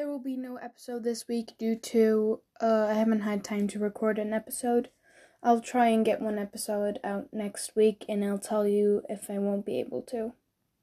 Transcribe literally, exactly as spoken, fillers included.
There will be no episode this week due to uh, I haven't had time to record an episode. I'll try and get one episode out next week, and I'll tell you if I won't be able to.